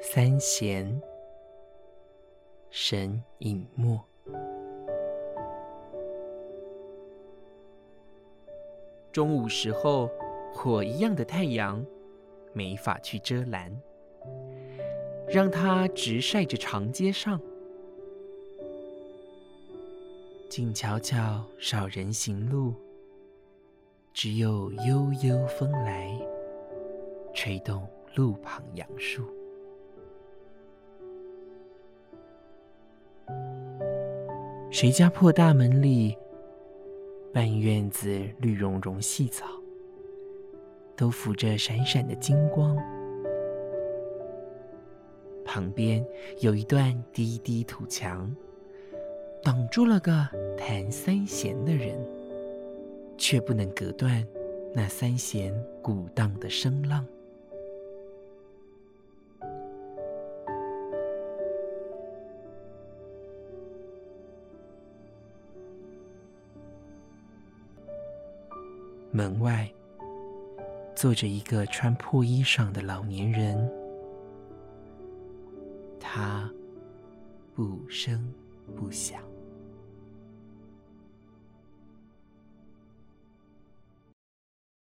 三弦，沈尹默。中午时候，火一样的太阳没法去遮拦，让它直晒着长街上。静悄悄，少人行路，只有悠悠风来，吹动路旁杨树。谁家破大门里，半院子绿茸茸细草，都浮着闪闪的金光。旁边有一段低低土墙，挡住了个弹三弦的人，却不能隔断那三弦鼓荡的声浪。门外坐着一个穿破衣裳的老年人，他不声不响。